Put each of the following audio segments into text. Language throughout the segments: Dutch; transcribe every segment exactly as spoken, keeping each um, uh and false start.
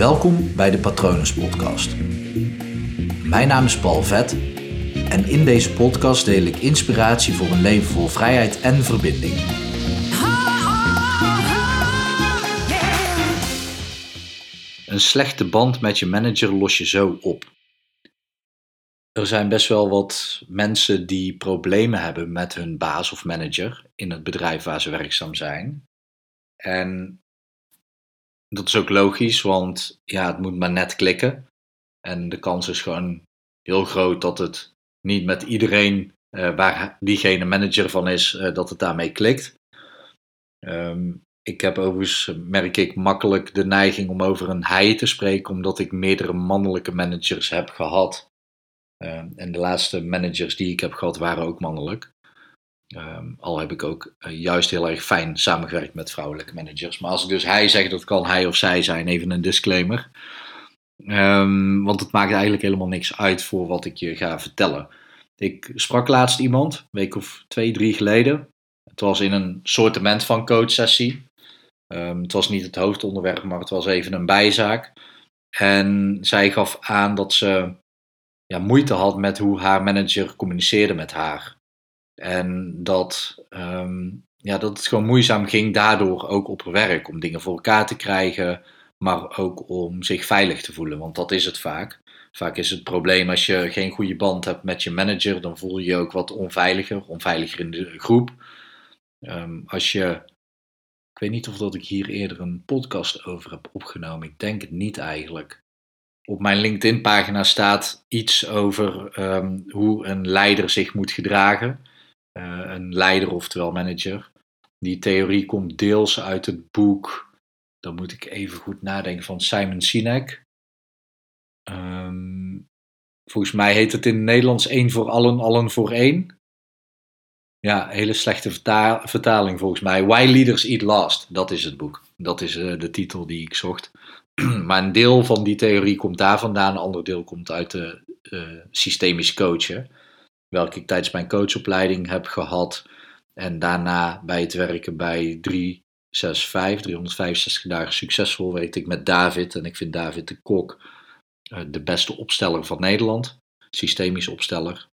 Welkom bij de Patronus podcast. Mijn naam is Paul Vett en in deze podcast deel ik inspiratie voor een leven vol vrijheid en verbinding. Ha, ha, ha, yeah. Een slechte band met je manager los je zo op. Er zijn best wel wat mensen die problemen hebben met hun baas of manager in het bedrijf waar ze werkzaam zijn. En dat is ook logisch, want ja, het moet maar net klikken. En de kans is gewoon heel groot dat het niet met iedereen uh, waar diegene manager van is, uh, dat het daarmee klikt. Um, ik heb overigens, merk ik, makkelijk de neiging om over een hij te spreken, omdat ik meerdere mannelijke managers heb gehad. Uh, en de laatste managers die ik heb gehad waren ook mannelijk. Um, al heb ik ook uh, juist heel erg fijn samengewerkt met vrouwelijke managers. Maar als ik dus hij zeg, dat kan hij of zij zijn. Even een disclaimer. Um, want het maakt eigenlijk helemaal niks uit voor wat ik je ga vertellen. Ik sprak laatst iemand, een week of twee, drie geleden. Het was in een soortement van coachsessie. Um, het was niet het hoofdonderwerp, maar het was even een bijzaak. En zij gaf aan dat ze ja, moeite had met hoe haar manager communiceerde met haar. En dat, um, ja, dat het gewoon moeizaam ging daardoor ook op werk. Om dingen voor elkaar te krijgen, maar ook om zich veilig te voelen. Want dat is het vaak. Vaak is het probleem als je geen goede band hebt met je manager, dan voel je je ook wat onveiliger. Onveiliger in de groep. Um, als je, ik weet niet of dat ik hier eerder een podcast over heb opgenomen. Ik denk het niet eigenlijk. Op mijn LinkedIn pagina staat iets over um, hoe een leider zich moet gedragen. Uh, een leider, oftewel manager. Die theorie komt deels uit het boek, dan moet ik even goed nadenken, van Simon Sinek. Um, volgens mij heet het in het Nederlands één voor allen, allen voor één. Ja, hele slechte vertaal, vertaling volgens mij. Why Leaders Eat Last, dat is het boek. Dat is uh, de titel die ik zocht. Maar een deel van die theorie komt daar vandaan, een ander deel komt uit de uh, systemisch coachen. Welke ik tijdens mijn coachopleiding heb gehad. En daarna bij het werken bij driehonderdvijfenzestig, driehonderdvijfenzestig dagen succesvol weet ik met David. En ik vind David de Kok uh, de beste opsteller van Nederland. Systemisch opsteller.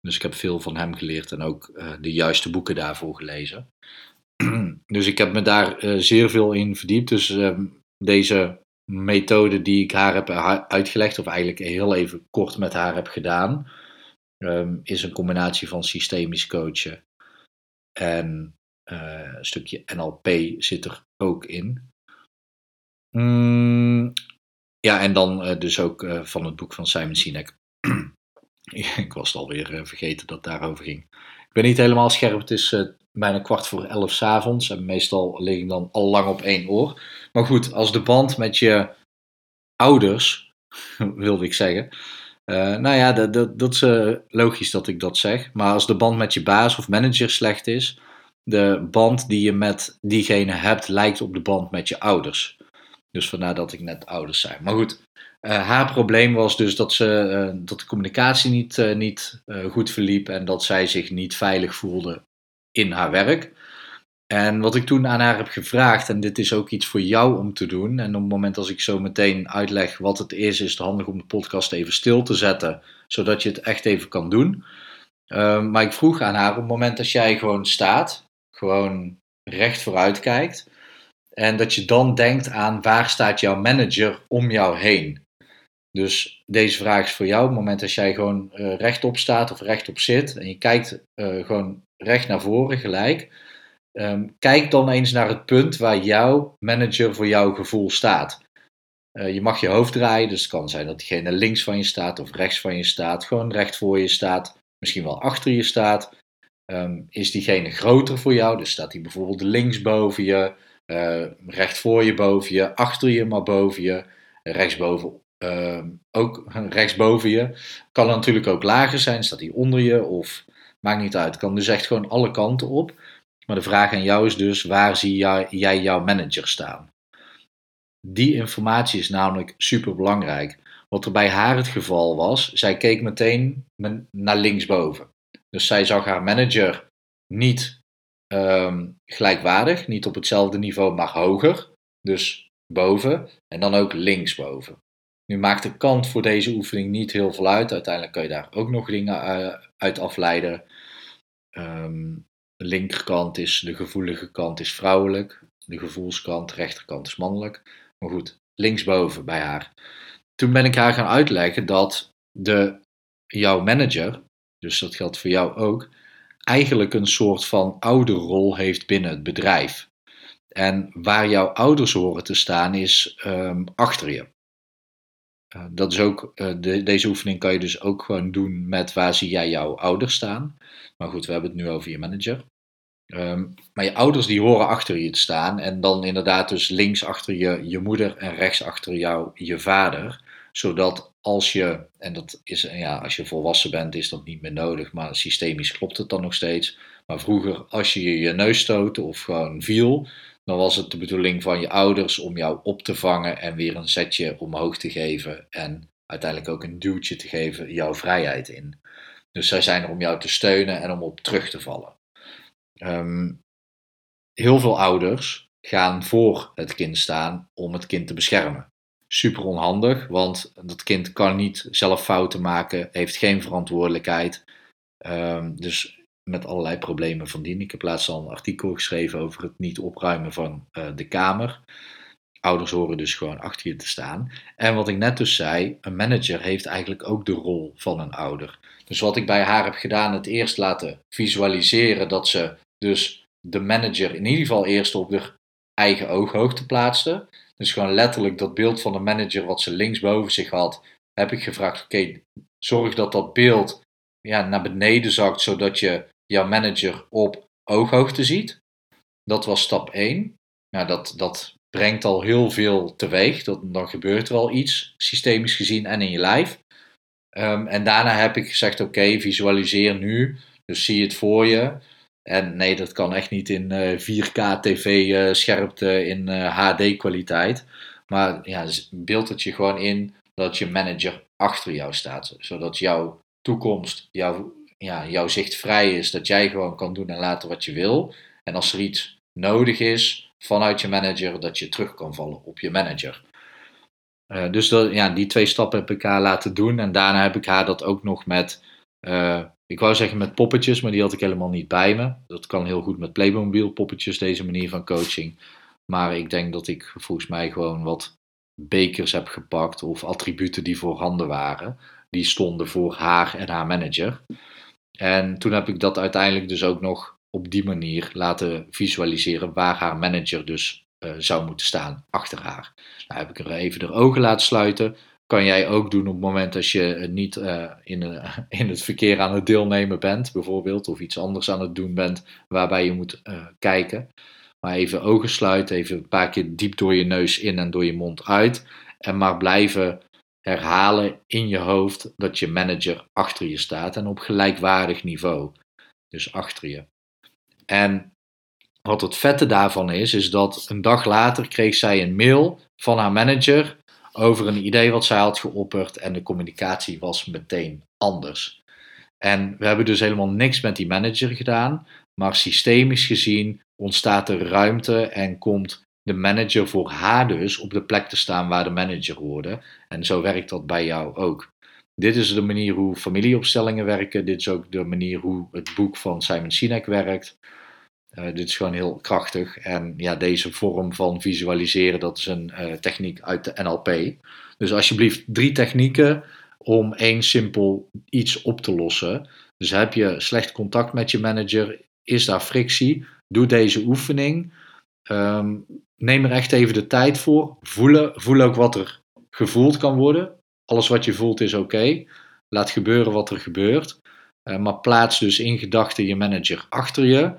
Dus ik heb veel van hem geleerd en ook uh, de juiste boeken daarvoor gelezen. Dus ik heb me daar uh, zeer veel in verdiept. Dus uh, deze methode die ik haar heb uitgelegd, of eigenlijk heel even kort met haar heb gedaan, Um, is een combinatie van systemisch coachen en uh, een stukje N L P zit er ook in. Mm, ja, en dan uh, dus ook uh, van het boek van Simon Sinek. Ik was het alweer uh, vergeten dat het daarover ging. Ik ben niet helemaal scherp, het is uh, bijna kwart voor elf 's avonds en meestal lig ik dan al lang op één oor. Maar goed, als de band met je ouders, wilde ik zeggen... Uh, nou ja, dat, dat, dat is uh, logisch dat ik dat zeg. Maar als de band met je baas of manager slecht is, de band die je met diegene hebt lijkt op de band met je ouders. Dus vandaar dat ik net ouders zei. Maar goed, uh, haar probleem was dus dat, ze, uh, dat de communicatie niet, uh, niet uh, goed verliep en dat zij zich niet veilig voelde in haar werk. En wat ik toen aan haar heb gevraagd, en dit is ook iets voor jou om te doen, en op het moment als ik zo meteen uitleg wat het is, is het handig om de podcast even stil te zetten, zodat je het echt even kan doen. Uh, maar ik vroeg aan haar, op het moment dat jij gewoon staat, gewoon recht vooruit kijkt, en dat je dan denkt aan waar staat jouw manager om jou heen. Dus deze vraag is voor jou, op het moment dat jij gewoon uh, rechtop staat of rechtop zit, en je kijkt uh, gewoon recht naar voren gelijk, Um, kijk dan eens naar het punt waar jouw manager voor jouw gevoel staat. Uh, je mag je hoofd draaien, dus het kan zijn dat diegene links van je staat of rechts van je staat, gewoon recht voor je staat, misschien wel achter je staat. Um, is diegene groter voor jou, dus staat die bijvoorbeeld links boven je, uh, recht voor je boven je, achter je maar boven je, rechtsboven, uh, ook rechtsboven je. Kan natuurlijk ook lager zijn, staat die onder je of maakt niet uit, kan dus echt gewoon alle kanten op. Maar de vraag aan jou is dus, waar zie jij jouw manager staan? Die informatie is namelijk superbelangrijk. Wat er bij haar het geval was, zij keek meteen naar linksboven. Dus zij zag haar manager niet um, gelijkwaardig, niet op hetzelfde niveau, maar hoger. Dus boven en dan ook linksboven. Nu maakt de kant voor deze oefening niet heel veel uit. Uiteindelijk kan je daar ook nog dingen uit afleiden. Um, de linkerkant is de gevoelige kant is vrouwelijk. De gevoelskant, de rechterkant is mannelijk. Maar goed, linksboven bij haar. Toen ben ik haar gaan uitleggen dat de, jouw manager, dus dat geldt voor jou ook, eigenlijk een soort van ouderrol heeft binnen het bedrijf. En waar jouw ouders horen te staan is um, achter je. Uh, dat is ook, uh, de, deze oefening kan je dus ook gewoon doen met waar zie jij jouw ouders staan. Maar goed, we hebben het nu over je manager. Um, maar je ouders die horen achter je te staan. En dan inderdaad dus links achter je, je moeder en rechts achter jou je vader. Zodat als je, en dat is, ja, als je volwassen bent is dat niet meer nodig. Maar systemisch klopt het dan nog steeds. Maar vroeger als je je neus stootte of gewoon viel. Dan was het de bedoeling van je ouders om jou op te vangen en weer een zetje omhoog te geven. En uiteindelijk ook een duwtje te geven jouw vrijheid in. Dus zij zijn er om jou te steunen en om op terug te vallen. Um, heel veel ouders gaan voor het kind staan om het kind te beschermen. Super onhandig, want dat kind kan niet zelf fouten maken, heeft geen verantwoordelijkheid. Um, dus... met allerlei problemen van dien. Ik heb laatst al een artikel geschreven over het niet opruimen van uh, de kamer. Ouders horen dus gewoon achter je te staan. En wat ik net dus zei, een manager heeft eigenlijk ook de rol van een ouder. Dus wat ik bij haar heb gedaan, het eerst laten visualiseren dat ze dus de manager in ieder geval eerst op haar eigen ooghoogte plaatste. Dus gewoon letterlijk dat beeld van de manager wat ze linksboven zich had, heb ik gevraagd, oké, okay, zorg dat dat beeld ja, naar beneden zakt, zodat je jouw manager op ooghoogte ziet. Dat was stap één. Nou, dat, dat brengt al heel veel teweeg. Dat, dan gebeurt er al iets, systemisch gezien en in je lijf. Um, en daarna heb ik gezegd, oké, okay, visualiseer nu. Dus zie het voor je. En nee, dat kan echt niet in uh, vier K tv-scherpte, uh, in uh, H D-kwaliteit. Maar ja, beeld het je gewoon in dat je manager achter jou staat. Zodat jouw toekomst, jouw... Ja, jouw zicht vrij is, dat jij gewoon kan doen en laten wat je wil. En als er iets nodig is vanuit je manager, dat je terug kan vallen op je manager. Uh, dus dat, ja, die twee stappen heb ik haar laten doen. En daarna heb ik haar dat ook nog met, uh, ik wou zeggen met poppetjes, maar die had ik helemaal niet bij me. Dat kan heel goed met Playmobil poppetjes, deze manier van coaching. Maar ik denk dat ik volgens mij gewoon wat bekers heb gepakt of attributen die voorhanden waren. Die stonden voor haar en haar manager. En toen heb ik dat uiteindelijk dus ook nog op die manier laten visualiseren waar haar manager dus uh, zou moeten staan achter haar. Nou heb ik er even de ogen laten sluiten. Kan jij ook doen op het moment als je niet uh, in, uh, in het verkeer aan het deelnemen bent bijvoorbeeld. Of iets anders aan het doen bent waarbij je moet uh, kijken. Maar even ogen sluiten, even een paar keer diep door je neus in en door je mond uit. En maar blijven herhalen in je hoofd dat je manager achter je staat en op gelijkwaardig niveau. Dus achter je. En wat het vette daarvan is, is dat een dag later kreeg zij een mail van haar manager over een idee wat zij had geopperd en de communicatie was meteen anders. En we hebben dus helemaal niks met die manager gedaan, maar systemisch gezien ontstaat er ruimte en komt de manager voor haar dus op de plek te staan waar de manager hoorde. En zo werkt dat bij jou ook. Dit is de manier hoe familieopstellingen werken. Dit is ook de manier hoe het boek van Simon Sinek werkt. Uh, dit is gewoon heel krachtig. En ja, deze vorm van visualiseren, dat is een uh, techniek uit de N L P. Dus alsjeblieft drie technieken om één simpel iets op te lossen. Dus heb je slecht contact met je manager, is daar frictie, doe deze oefening. Um, Neem er echt even de tijd voor. Voelen, voel ook wat er gevoeld kan worden. Alles wat je voelt is oké. Okay. Laat gebeuren wat er gebeurt. Uh, maar plaats dus in gedachten je manager achter je.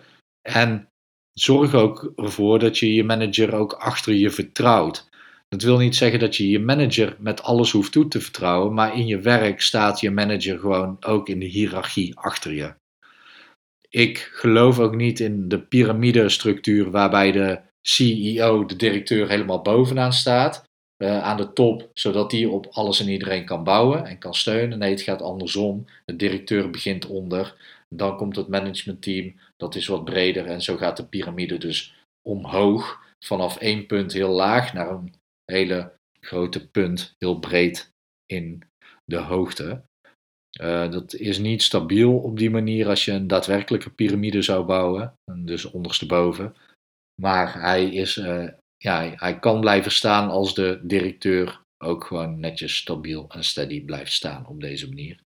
En zorg ook ervoor dat je je manager ook achter je vertrouwt. Dat wil niet zeggen dat je je manager met alles hoeft toe te vertrouwen. Maar in je werk staat je manager gewoon ook in de hiërarchie achter je. Ik geloof ook niet in de piramidestructuur waarbij de C E O, de directeur, helemaal bovenaan staat, uh, aan de top, zodat die op alles en iedereen kan bouwen en kan steunen. Nee, het gaat andersom. De directeur begint onder, dan komt het managementteam, dat is wat breder en zo gaat de piramide dus omhoog, vanaf één punt heel laag naar een hele grote punt, heel breed in de hoogte. Uh, dat is niet stabiel op die manier als je een daadwerkelijke piramide zou bouwen, dus ondersteboven. Maar hij, is, uh, ja, hij kan blijven staan als de directeur ook gewoon netjes stabiel en steady blijft staan op deze manier.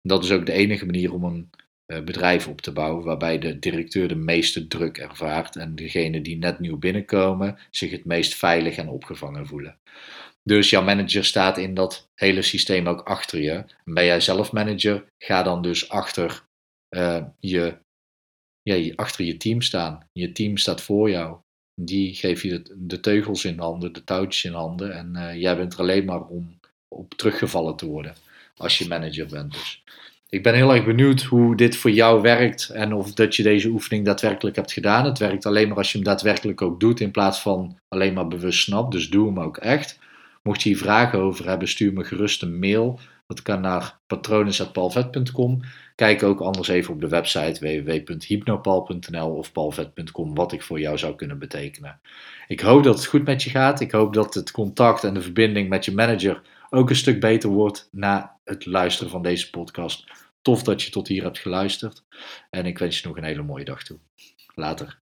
Dat is ook de enige manier om een uh, bedrijf op te bouwen waarbij de directeur de meeste druk ervaart en degene die net nieuw binnenkomen zich het meest veilig en opgevangen voelen. Dus jouw manager staat in dat hele systeem ook achter je. En ben jij zelf manager, ga dan dus achter, uh, je, ja, achter je team staan. Je team staat voor jou. Die geeft je de, de teugels in handen, de touwtjes in handen. En uh, jij bent er alleen maar om op teruggevallen te worden als je manager bent. Dus ik ben heel erg benieuwd hoe dit voor jou werkt en of dat je deze oefening daadwerkelijk hebt gedaan. Het werkt alleen maar als je hem daadwerkelijk ook doet in plaats van alleen maar bewust snapt. Dus doe hem ook echt. Mocht je hier vragen over hebben, stuur me gerust een mail. Dat kan naar patronus at paul vet punt com. Kijk ook anders even op de website w w w punt hypnopal punt n l of paul vet punt com wat ik voor jou zou kunnen betekenen. Ik hoop dat het goed met je gaat. Ik hoop dat het contact en de verbinding met je manager ook een stuk beter wordt na het luisteren van deze podcast. Tof dat je tot hier hebt geluisterd. En ik wens je nog een hele mooie dag toe. Later.